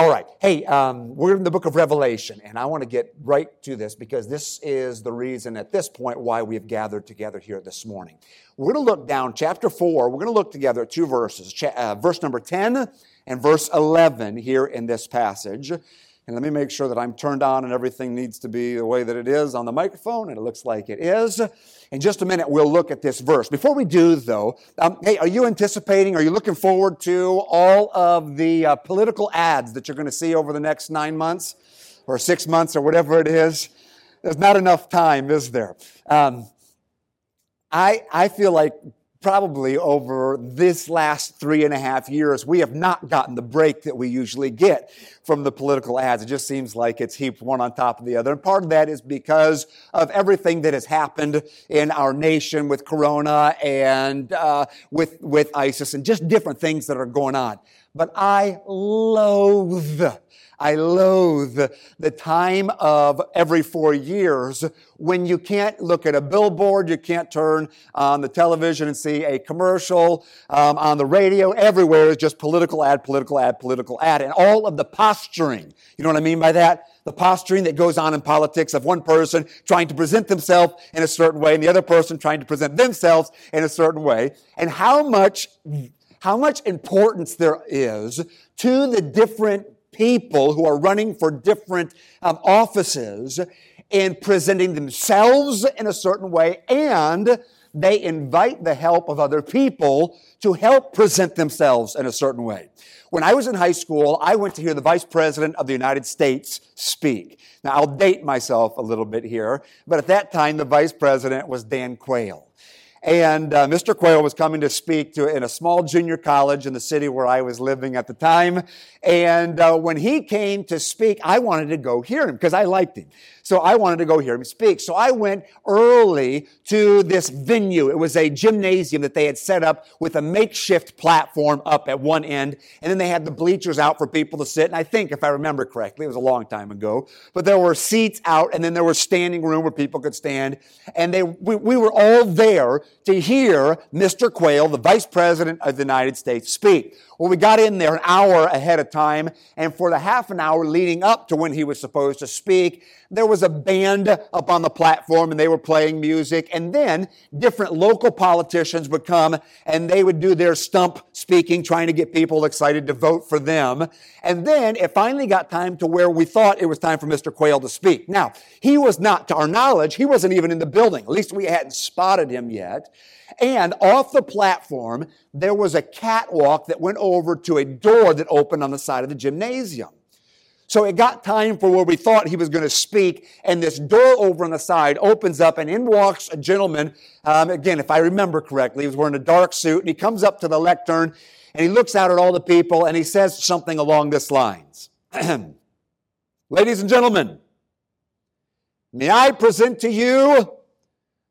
All right. Hey, we're in the book of Revelation, and I want to get right to this because this is the reason at this point why we've gathered together here this morning. We're going to look down chapter 4. We're going to look together at two verses, verse number 10 and verse 11 here in this passage. And let me make sure that I'm turned on and everything needs to be the way that it is on the microphone, and it looks like it is. In just a minute, we'll look at this verse. Before we do, though, hey, are you anticipating, are you looking forward to all of the political ads that you're going to see over the next 9 months or 6 months or whatever it is? There's not enough time, is there? I feel like probably over this last 3.5 years, we have not gotten the break that we usually get from the political ads. It just seems like it's heaped one on top of the other. And part of that is because of everything that has happened in our nation with Corona and with ISIS and just different things that are going on. But I loathe the time of every 4 years when you can't look at a billboard, you can't turn on the television and see a commercial, on the radio. Everywhere is just political ad, political ad, political ad, and all of the posturing. You know what I mean by that? The posturing that goes on in politics of one person trying to present themselves in a certain way and the other person trying to present themselves in a certain way. And how much importance there is to the different people who are running for different offices and presenting themselves in a certain way, and they invite the help of other people to help present themselves in a certain way. When I was in high school, I went to hear the Vice President of the United States speak. Now, I'll date myself a little bit here, but at that time, the Vice President was Dan Quayle. And Mr. Quayle was coming to speak in a small junior college in the city where I was living at the time. And when he came to speak, I wanted to go hear him because I liked him. So I wanted to go hear him speak. So I went early to this venue. It was a gymnasium that they had set up with a makeshift platform up at one end. And then they had the bleachers out for people to sit. And I think, if I remember correctly, it was a long time ago, but there were seats out and then there was standing room where people could stand. And we were all there to hear Mr. Quayle, the Vice President of the United States, speak. Well, we got in there an hour ahead of time, and for the half an hour leading up to when he was supposed to speak, there was a band up on the platform, and they were playing music, and then different local politicians would come, and they would do their stump speaking, trying to get people excited to vote for them. And then it finally got time to where we thought it was time for Mr. Quayle to speak. Now, he was not, to our knowledge, he wasn't even in the building. At least we hadn't spotted him yet. And off the platform, there was a catwalk that went over to a door that opened on the side of the gymnasium. So it got time for where we thought he was going to speak, and this door over on the side opens up, and in walks a gentleman. Again, if I remember correctly, he was wearing a dark suit, and he comes up to the lectern, and he looks out at all the people, and he says something along this lines. Ladies and gentlemen, may I present to you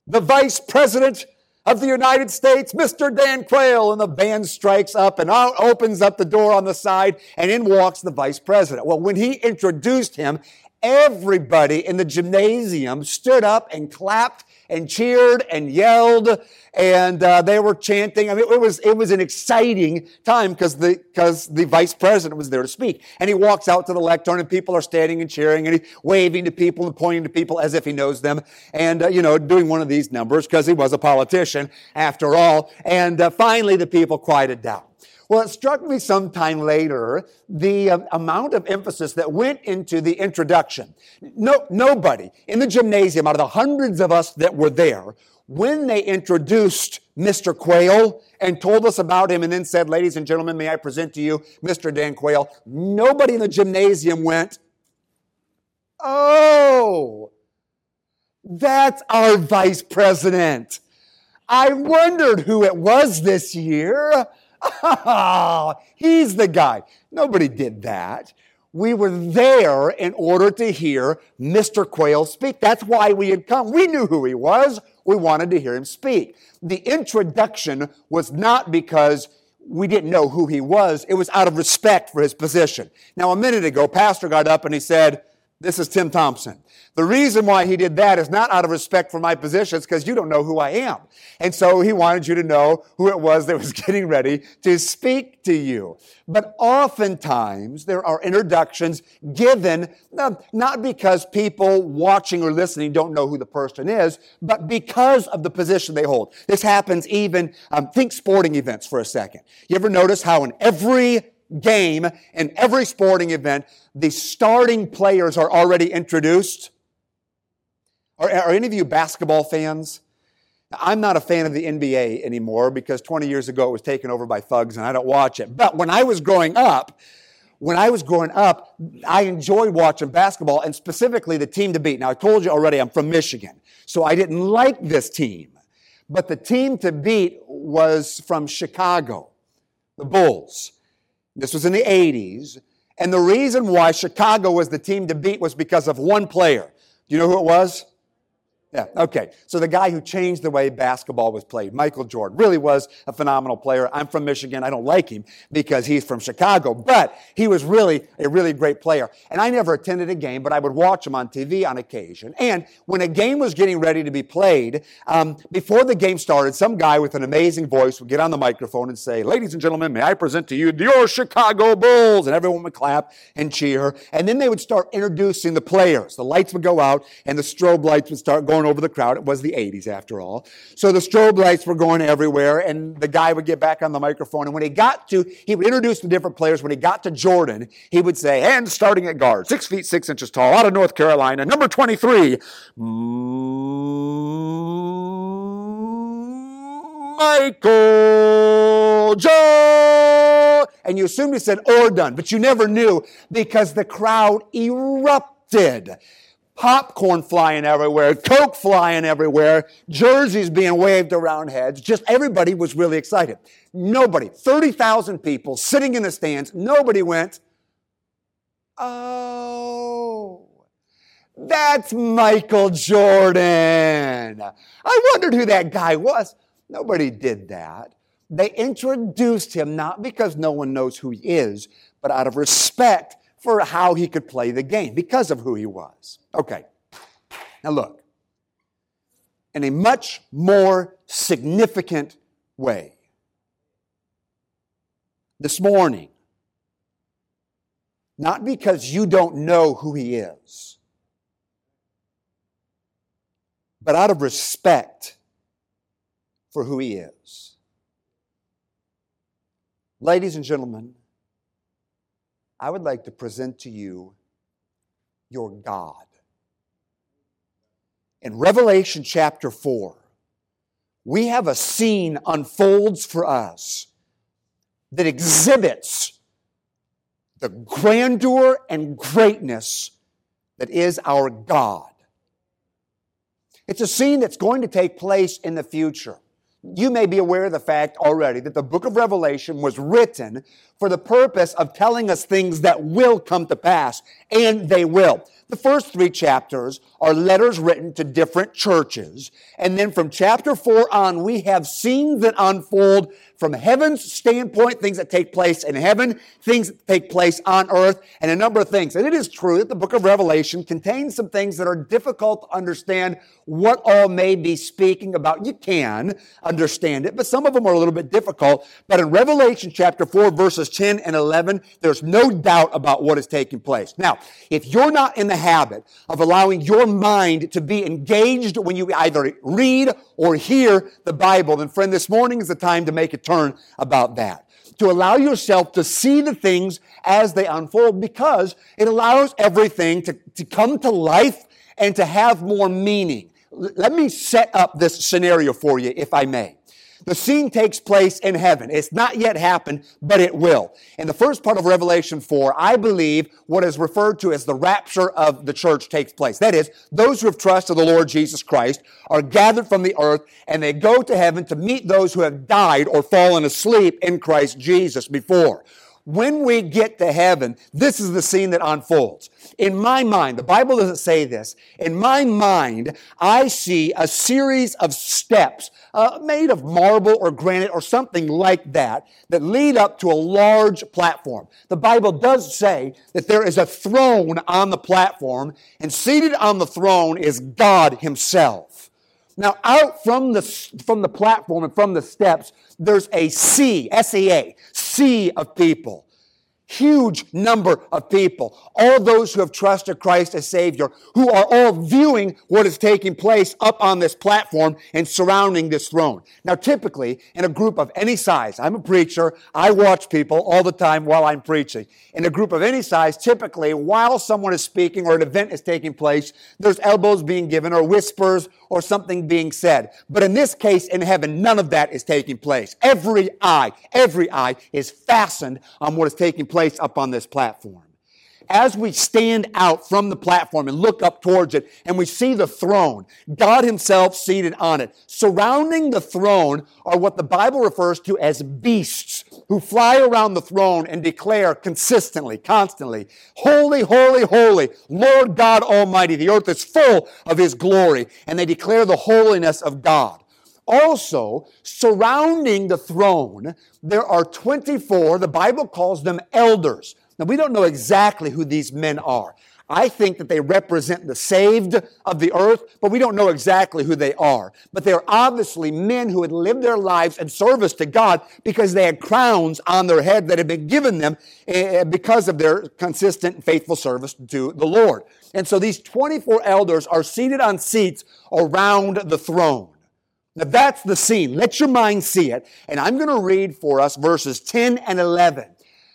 the Vice President of the United States, Mr. Dan Quayle. And the band strikes up and out, opens up the door on the side, and in walks the Vice President. Well, when he introduced him, everybody in the gymnasium stood up and clapped and cheered and yelled, and they were chanting. I mean, it was an exciting time because the Vice President was there to speak. And he walks out to the lectern, and people are standing and cheering, and he's waving to people and pointing to people as if he knows them, and doing one of these numbers because he was a politician after all. And finally, the people quieted down. Well, it struck me sometime later the amount of emphasis that went into the introduction. Nobody in the gymnasium, out of the hundreds of us that were there, when they introduced Mr. Quayle and told us about him and then said, ladies and gentlemen, may I present to you Mr. Dan Quayle, nobody in the gymnasium went, oh, that's our Vice President. I wondered who it was this year. Oh, he's the guy. Nobody did that. We were there in order to hear Mr. Quayle speak. That's why we had come. We knew who he was. We wanted to hear him speak. The introduction was not because we didn't know who he was. It was out of respect for his position. Now, a minute ago, Pastor got up and he said, This is Tim Thompson. The reason why he did that is not out of respect for my position. It's because you don't know who I am. And so he wanted you to know who it was that was getting ready to speak to you. But oftentimes there are introductions given, not because people watching or listening don't know who the person is, but because of the position they hold. This happens even, think sporting events for a second. You ever notice how in every game, in every sporting event, the starting players are already introduced? Are any of you basketball fans? Now, I'm not a fan of the NBA anymore because 20 years ago it was taken over by thugs and I don't watch it. But when I was growing up, I enjoyed watching basketball and specifically the team to beat. Now, I told you already I'm from Michigan, so I didn't like this team. But the team to beat was from Chicago, the Bulls. This was in the 80s, and the reason why Chicago was the team to beat was because of one player. Do you know who it was? Yeah, okay. So the guy who changed the way basketball was played, Michael Jordan, really was a phenomenal player. I'm from Michigan. I don't like him because he's from Chicago, but he was really a really great player. And I never attended a game, but I would watch him on TV on occasion. And when a game was getting ready to be played, before the game started, some guy with an amazing voice would get on the microphone and say, "Ladies and gentlemen, may I present to you your Chicago Bulls?" And everyone would clap and cheer. And then they would start introducing the players. The lights would go out and the strobe lights would start going over the crowd. It was the 80s after all. So the strobe lights were going everywhere and the guy would get back on the microphone, and when he would introduce the different players. When he got to Jordan, he would say, "And starting at guard, 6 feet 6 inches tall, out of North Carolina, number 23, Michael Jordan." And you assumed he said "or done," but you never knew because the crowd erupted. Popcorn flying everywhere, Coke flying everywhere, jerseys being waved around heads. Just everybody was really excited. 30,000 people sitting in the stands. Nobody went, "Oh, that's Michael Jordan. I wondered who that guy was." Nobody did that. They introduced him not because no one knows who he is, but out of respect for how he could play the game because of who he was. Okay, now look, in a much more significant way, this morning, not because you don't know who he is, but out of respect for who he is. Ladies and gentlemen, I would like to present to you your God. In Revelation chapter 4, we have a scene unfolds for us that exhibits the grandeur and greatness that is our God. It's a scene that's going to take place in the future. You may be aware of the fact already that the book of Revelation was written for the purpose of telling us things that will come to pass, and they will. The first 3 chapters are letters written to different churches, and then from chapter 4 on, we have scenes that unfold from heaven's standpoint, things that take place in heaven, things that take place on earth, and a number of things. And it is true that the book of Revelation contains some things that are difficult to understand what all may be speaking about. You can understand it, but some of them are a little bit difficult. But in Revelation chapter 4, verses 10 and 11, there's no doubt about what is taking place. Now, if you're not in the habit of allowing your mind to be engaged when you either read or hear the Bible, then friend, this morning is the time to make a turn about that. To allow yourself to see the things as they unfold, because it allows everything to come to life and to have more meaning. Let me set up this scenario for you, if I may. The scene takes place in heaven. It's not yet happened, but it will. In the first part of Revelation 4, I believe what is referred to as the rapture of the church takes place. That is, those who have trusted the Lord Jesus Christ are gathered from the earth, and they go to heaven to meet those who have died or fallen asleep in Christ Jesus before. When we get to heaven, this is the scene that unfolds. In my mind, the Bible doesn't say this. In my mind, I see a series of steps made of marble or granite or something like that that lead up to a large platform. The Bible does say that there is a throne on the platform, and seated on the throne is God himself. Now, out from the platform and from the steps, there's a sea, S-E-A, sea of people. Huge number of people. All those who have trusted Christ as Savior, who are all viewing what is taking place up on this platform and surrounding this throne. Now, typically, in a group of any size, I'm a preacher, I watch people all the time while I'm preaching. In a group of any size, typically, while someone is speaking or an event is taking place, there's elbows being given or whispers or something being said. But in this case, in heaven, none of that is taking place. Every eye is fastened on what is taking place up on this platform. As we stand out from the platform and look up towards it, and we see the throne, God himself seated on it. Surrounding the throne are what the Bible refers to as beasts, who fly around the throne and declare consistently, constantly, "Holy, holy, holy, Lord God Almighty, the earth is full of his glory," and they declare the holiness of God. Also, surrounding the throne, there are 24, the Bible calls them elders. Now, we don't know exactly who these men are. I think that they represent the saved of the earth, but we don't know exactly who they are. But they are obviously men who had lived their lives in service to God because they had crowns on their head that had been given them because of their consistent and faithful service to the Lord. And so these 24 elders are seated on seats around the throne. Now that's the scene. Let your mind see it. And I'm going to read for us verses 10 and 11.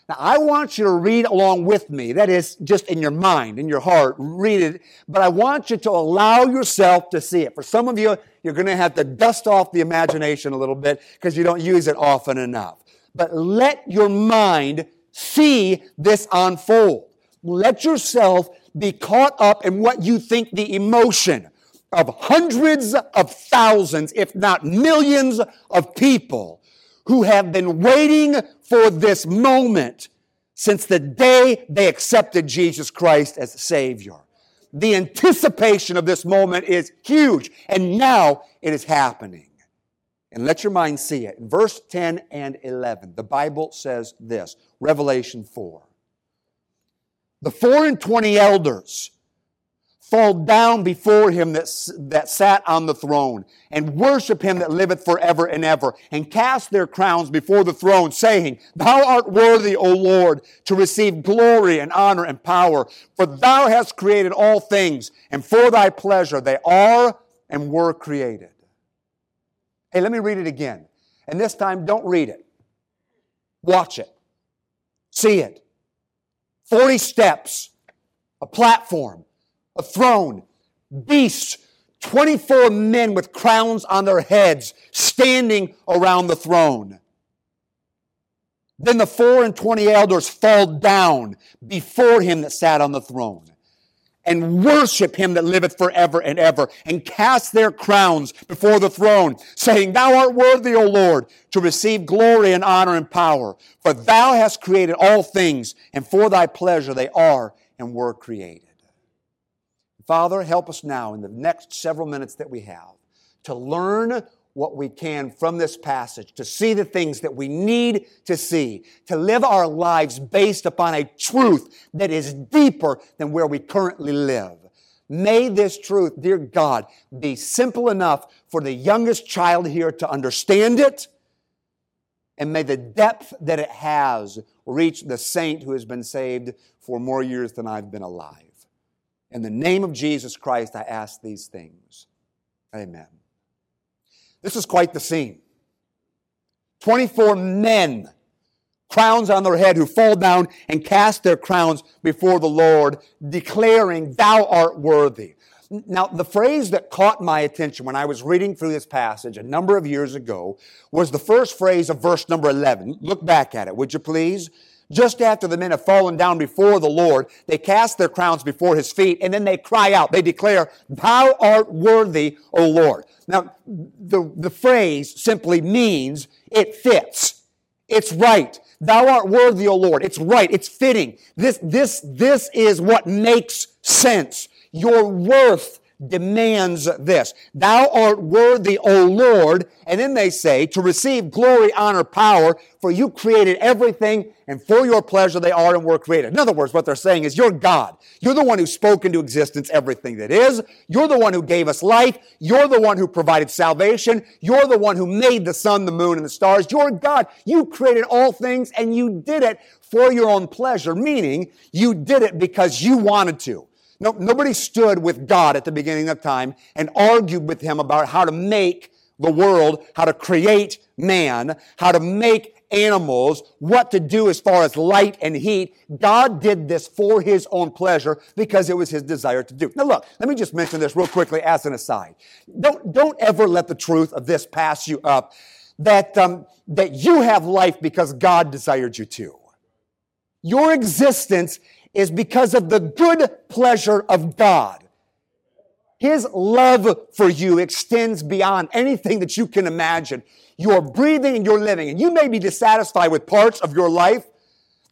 Now I want you to read along with me. That is just in your mind, in your heart, read it. But I want you to allow yourself to see it. For some of you, you're going to have to dust off the imagination a little bit because you don't use it often enough. But let your mind see this unfold. Let yourself be caught up in what you think the emotion of hundreds of thousands, if not millions of people who have been waiting for this moment since the day they accepted Jesus Christ as Savior. The anticipation of this moment is huge, and now it is happening. And let your mind see it. In verse 10 and 11, the Bible says this, Revelation 4. The 24 elders fall down before him that sat on the throne, and worship him that liveth forever and ever, and cast their crowns before the throne, saying, Thou art worthy, O Lord, to receive glory and honor and power, for thou hast created all things, and for thy pleasure they are and were created. Hey, let me read it again. And this time, don't read it. Watch it. See it. 40 steps. A platform. A throne, beasts, 24 men with crowns on their heads standing around the throne. Then the 24 elders fall down before him that sat on the throne and worship him that liveth forever and ever, and cast their crowns before the throne, saying, Thou art worthy, O Lord, to receive glory and honor and power, for thou hast created all things, and for thy pleasure they are and were created. Father, help us now in the next several minutes that we have to learn what we can from this passage, to see the things that we need to see, to live our lives based upon a truth that is deeper than where we currently live. May this truth, dear God, be simple enough for the youngest child here to understand it, and may the depth that it has reach the saint who has been saved for more years than I've been alive. In the name of Jesus Christ, I ask these things. Amen. This is quite the scene. 24 men, crowns on their head, who fall down and cast their crowns before the Lord, declaring, Thou art worthy. Now, the phrase that caught my attention when I was reading through this passage a number of years ago was the first phrase of verse number 11. Look back at it, would you please? Just after the men have fallen down before the Lord, they cast their crowns before his feet, and then they cry out. They declare, Thou art worthy, O Lord. Now, the phrase simply means it fits. It's right. Thou art worthy, O Lord. It's right. It's fitting. This is what makes sense. Your worth demands this. Thou art worthy, O Lord. And then they say, to receive glory, honor, power, for you created everything, and for your pleasure they are and were created. In other words, what they're saying is, you're God. You're the one who spoke into existence everything that is. You're the one who gave us life. You're the one who provided salvation. You're the one who made the sun, the moon, and the stars. You're God. You created all things, and you did it for your own pleasure, meaning you did it because you wanted to. No, nobody stood with God at the beginning of time and argued with him about how to make the world, how to create man, how to make animals, what to do as far as light and heat. God did this for his own pleasure because it was his desire to do. Now look, let me just mention this real quickly as an aside. Don't ever let the truth of this pass you up, that you have life because God desired you to. Your existence is because of the good pleasure of God. His love for you extends beyond anything that you can imagine. You're breathing and you're living, and you may be dissatisfied with parts of your life.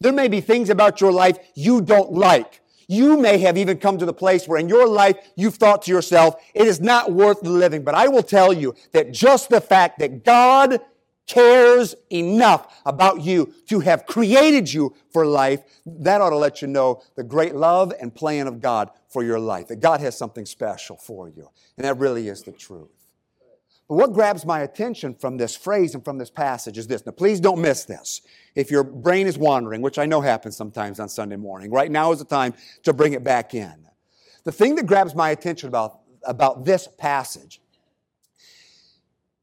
There may be things about your life you don't like. You may have even come to the place where in your life you've thought to yourself, it is not worth the living. But I will tell you that just the fact that God cares enough about you to have created you for life, that ought to let you know the great love and plan of God for your life, that God has something special for you. And that really is the truth. But what grabs my attention from this phrase and from this passage is this. Now, please don't miss this. If your brain is wandering, which I know happens sometimes on Sunday morning, right now is the time to bring it back in. The thing that grabs my attention about this passage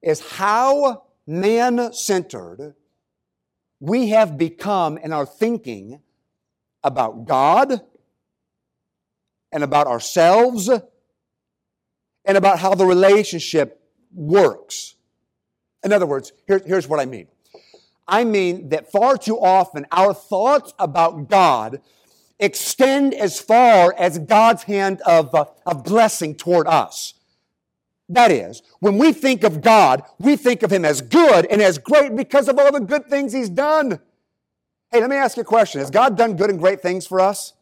is how man-centered we have become in our thinking about God and about ourselves and about how the relationship works. In other words, here's what I mean. I mean that far too often our thoughts about God extend as far as God's hand of blessing toward us. That is, when we think of God, we think of him as good and as great because of all the good things he's done. Hey, let me ask you a question. Has God done good and great things for us?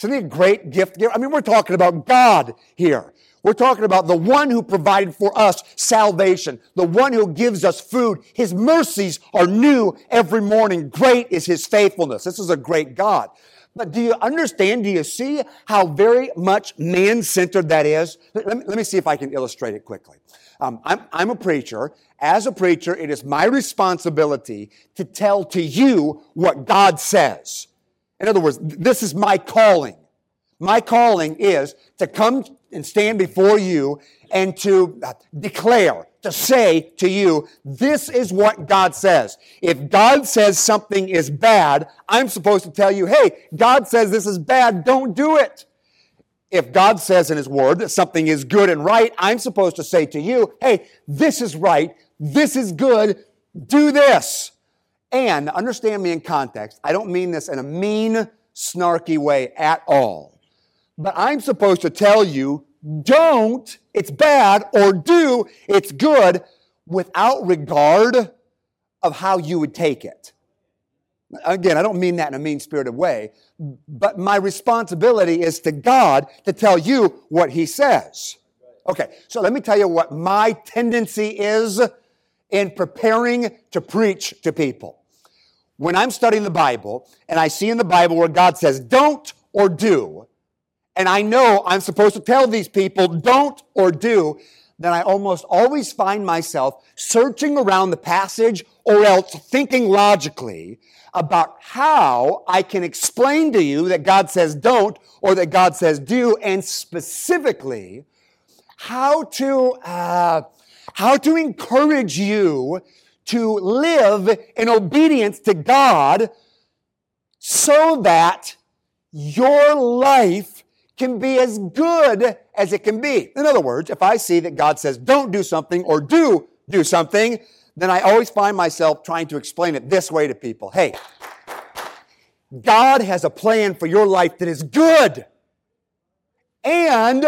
Isn't he a great gift giver? I mean, we're talking about God here. We're talking about the one who provided for us salvation, the one who gives us food. His mercies are new every morning. Great is his faithfulness. This is a great God. But do you understand, do you see how very much man-centered that is? Let me see if I can illustrate it quickly. I'm a preacher. As a preacher, it is my responsibility to tell to you what God says. In other words, this is my calling. My calling is to come and stand before you and to declare, to say to you, this is what God says. If God says something is bad, I'm supposed to tell you, hey, God says this is bad, don't do it. If God says in his word that something is good and right, I'm supposed to say to you, hey, this is right, this is good, do this. And understand me in context, I don't mean this in a mean, snarky way at all. But I'm supposed to tell you, don't, it's bad, or do, it's good, without regard of how you would take it. Again, I don't mean that in a mean-spirited way, but my responsibility is to God to tell you what he says. Okay, so let me tell you what my tendency is in preparing to preach to people. When I'm studying the Bible, and I see in the Bible where God says, don't or do, and I know I'm supposed to tell these people don't or do, then I almost always find myself searching around the passage or else thinking logically about how I can explain to you that God says don't or that God says do, and specifically how to encourage you to live in obedience to God so that your life can be as good as it can be. In other words, if I see that God says don't do something or do something, then I always find myself trying to explain it this way to people. Hey, God has a plan for your life that is good. And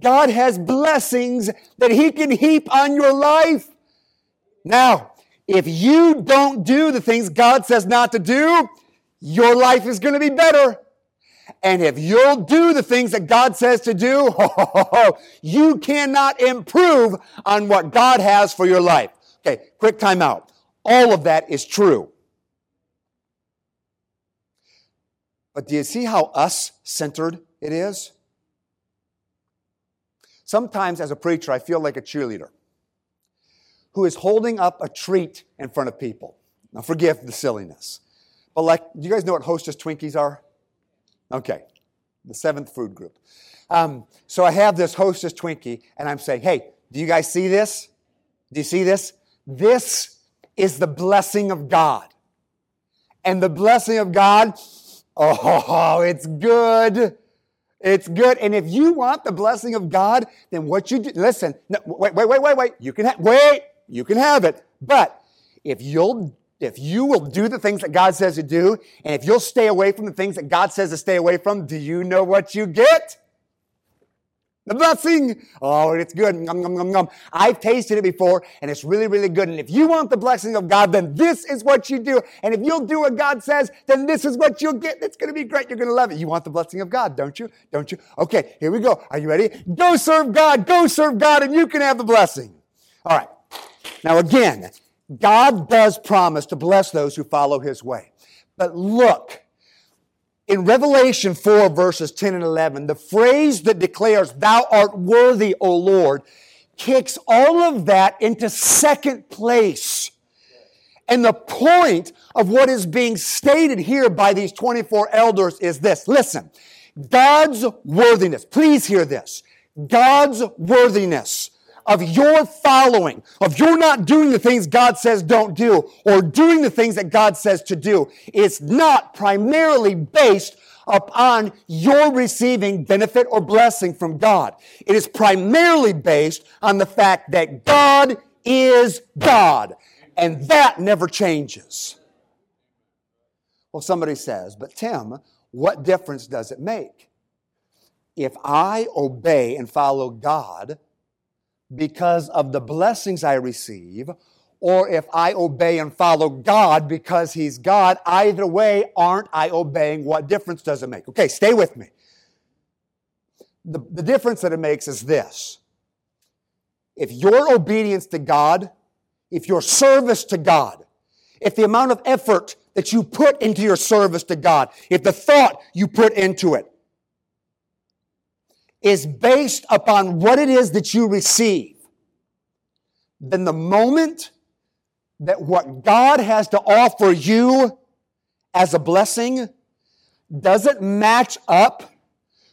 God has blessings that he can heap on your life. Now, If you don't do the things God says not to do, your life is going to be better. And if you'll do the things that God says to do, you cannot improve on what God has for your life. Okay, quick time out. All of that is true. But do you see how us-centered it is? Sometimes as a preacher, I feel like a cheerleader who is holding up a treat in front of people. Now, forgive the silliness. But do you guys know what Hostess Twinkies are? Okay, the seventh food group. So I have this Hostess Twinkie, and I'm saying, hey, do you guys see this? Do you see this? This is the blessing of God. And the blessing of God, oh, it's good. It's good. And if you want the blessing of God, then what you do, listen, no, wait. You can have it. But if you will do the things that God says to do, and if you'll stay away from the things that God says to stay away from, do you know what you get? The blessing. Oh, it's good. Nom, nom, nom, nom. I've tasted it before, and it's really, really good. And if you want the blessing of God, then this is what you do. And if you'll do what God says, then this is what you'll get. It's going to be great. You're going to love it. You want the blessing of God, don't you? Don't you? Okay, here we go. Are you ready? Go serve God. Go serve God, and you can have the blessing. All right. Now, again, God does promise to bless those who follow His way. But look, in Revelation 4, verses 10 and 11, the phrase that declares, "Thou art worthy, O Lord," kicks all of that into second place. And the point of what is being stated here by these 24 elders is this. Listen, God's worthiness, please hear this, God's worthiness of your following, of your not doing the things God says don't do, or doing the things that God says to do, is not primarily based upon your receiving benefit or blessing from God. It is primarily based on the fact that God is God, and that never changes. Well, somebody says, but Tim, what difference does it make? If I obey and follow God because of the blessings I receive, or if I obey and follow God because He's God, either way, aren't I obeying? What difference does it make? Okay, stay with me. The difference that it makes is this. If your obedience to God, if your service to God, if the amount of effort that you put into your service to God, if the thought you put into it, is based upon what it is that you receive, then the moment that what God has to offer you as a blessing doesn't match up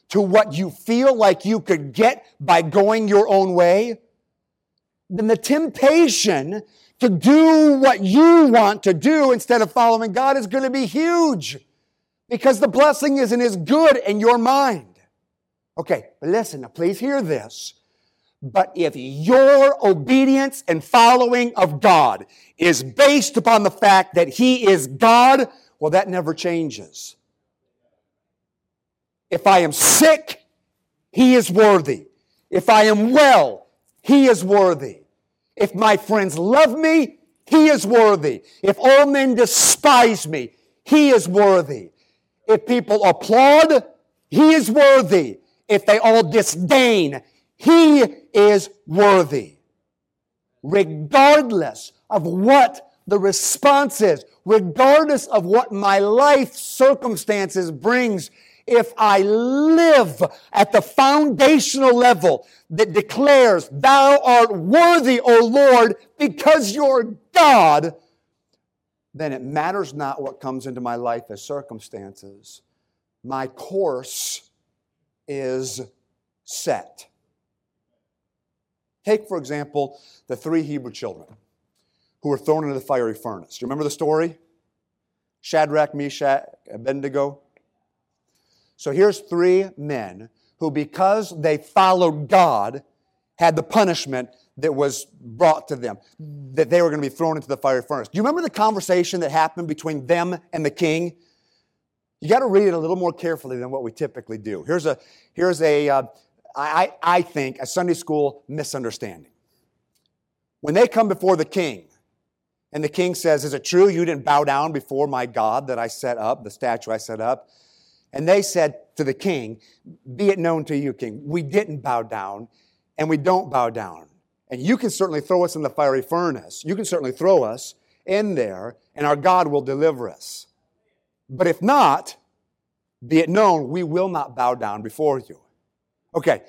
to what you feel like you could get by going your own way, then the temptation to do what you want to do instead of following God is going to be huge, because the blessing isn't as good in your mind. Okay, but listen, now please hear this. But if your obedience and following of God is based upon the fact that He is God, well, that never changes. If I am sick, He is worthy. If I am well, He is worthy. If my friends love me, He is worthy. If all men despise me, He is worthy. If people applaud, He is worthy. If they all disdain, He is worthy. Regardless of what the response is, regardless of what my life circumstances brings, if I live at the foundational level that declares, "Thou art worthy, O Lord, because You're God," then it matters not what comes into my life as circumstances. My course is set. Take, for example, the three Hebrew children who were thrown into the fiery furnace. Do you remember the story? Shadrach, Meshach, Abednego. So here's three men who, because they followed God, had the punishment that was brought to them, that they were going to be thrown into the fiery furnace. Do you remember the conversation that happened between them and the king? You got to read it a little more carefully than what we typically do. Here's, I think, a Sunday school misunderstanding. When they come before the king, And the king says, is it true you didn't bow down before my God that I set up, the statue I set up? And they said to the king, be it known to you, king, we didn't bow down and we don't bow down. And you can certainly throw us in the fiery furnace. You can certainly throw us in there and our God will deliver us. But if not, be it known, we will not bow down before you. Okay,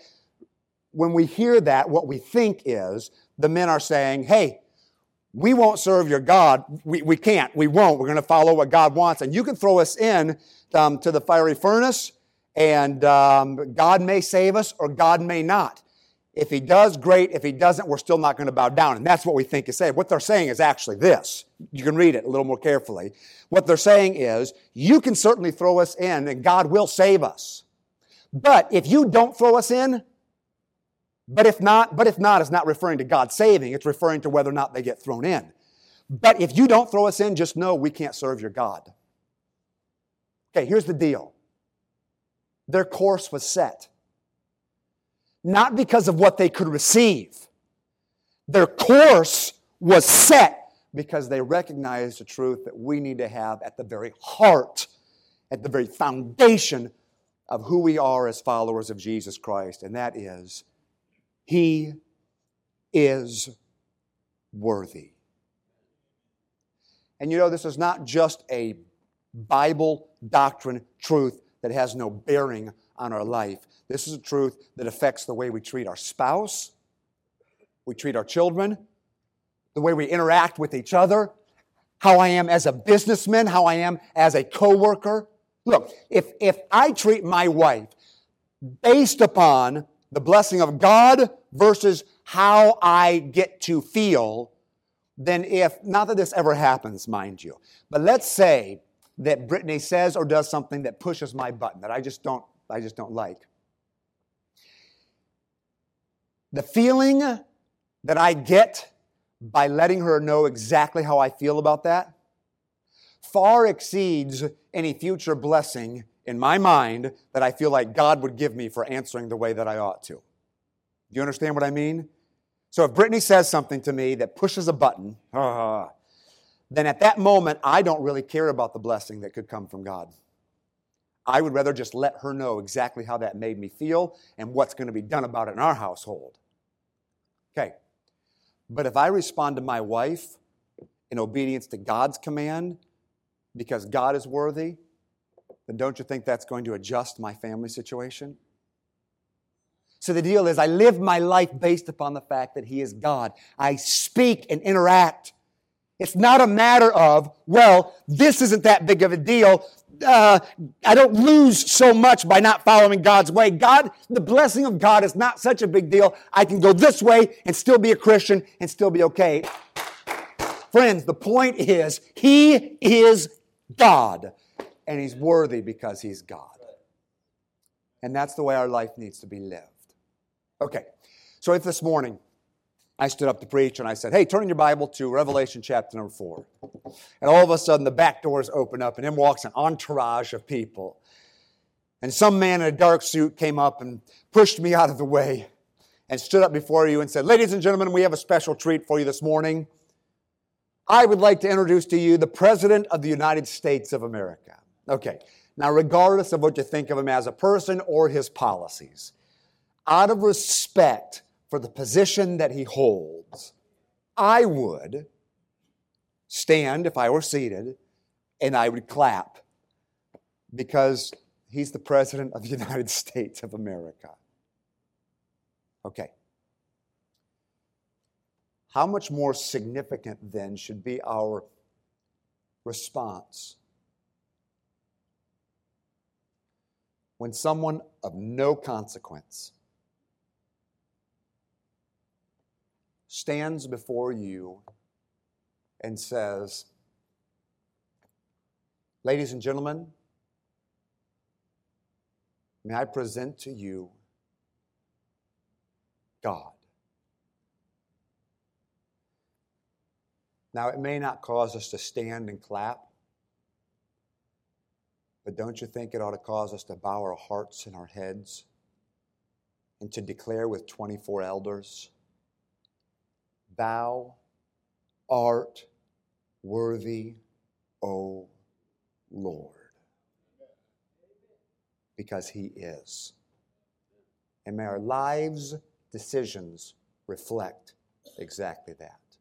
when we hear that, what we think is the men are saying, hey, we won't serve your God. We can't. We won't. We're going to follow what God wants. And you can throw us in to the fiery furnace, and God may save us or God may not. If he does, great. If he doesn't, we're still not going to bow down. And that's what we think is saying. What they're saying is actually this. You can read it a little more carefully. What they're saying is, you can certainly throw us in and God will save us. But if you don't throw us in, but if not, it's not referring to God saving. It's referring to whether or not they get thrown in. But if you don't throw us in, just know we can't serve your God. Okay, here's the deal. Their course was set. Not because of what they could receive. Their course was set because they recognized the truth that we need to have at the very heart, at the very foundation of who we are as followers of Jesus Christ, and that is, he is worthy. And you know, this is not just a Bible doctrine truth that has no bearing on our life. This is a truth that affects the way we treat our spouse, we treat our children, the way we interact with each other, how I am as a businessman, how I am as a coworker. Look, if I treat my wife based upon the blessing of God versus how I get to feel, then if, not that this ever happens, mind you, but let's say that Brittany says or does something that pushes my button, that I just don't like. The feeling that I get by letting her know exactly how I feel about that far exceeds any future blessing in my mind that I feel like God would give me for answering the way that I ought to. Do you understand what I mean? So if Brittany says something to me that pushes a button, then at that moment, I don't really care about the blessing that could come from God. I would rather just let her know exactly how that made me feel and what's going to be done about it in our household. Okay. But if I respond to my wife in obedience to God's command, because God is worthy, then don't you think that's going to adjust my family situation? So the deal is, I live my life based upon the fact that he is God. I speak and interact. It's not a matter of, well, this isn't that big of a deal. I don't lose so much by not following God's way. God, the blessing of God is not such a big deal. I can go this way and still be a Christian and still be okay. Friends, the point is, he is God. And he's worthy because he's God. And that's the way our life needs to be lived. Okay, so if this morning I stood up to preach and I said, hey, turn in your Bible to Revelation chapter number 4. And all of a sudden the back doors open up and in walks an entourage of people. And some man in a dark suit came up and pushed me out of the way and stood up before you and said, ladies and gentlemen, we have a special treat for you this morning. I would like to introduce to you the President of the United States of America. Okay, now regardless of what you think of him as a person or his policies, out of respect for the position that he holds, I would stand if I were seated and I would clap because he's the President of the United States of America. Okay. How much more significant then should be our response when someone of no consequence stands before you and says, ladies and gentlemen, may I present to you God. Now, it may not cause us to stand and clap, but don't you think it ought to cause us to bow our hearts and our heads and to declare with 24 elders, thou art worthy, O Lord. Because he is. And may our lives' decisions reflect exactly that.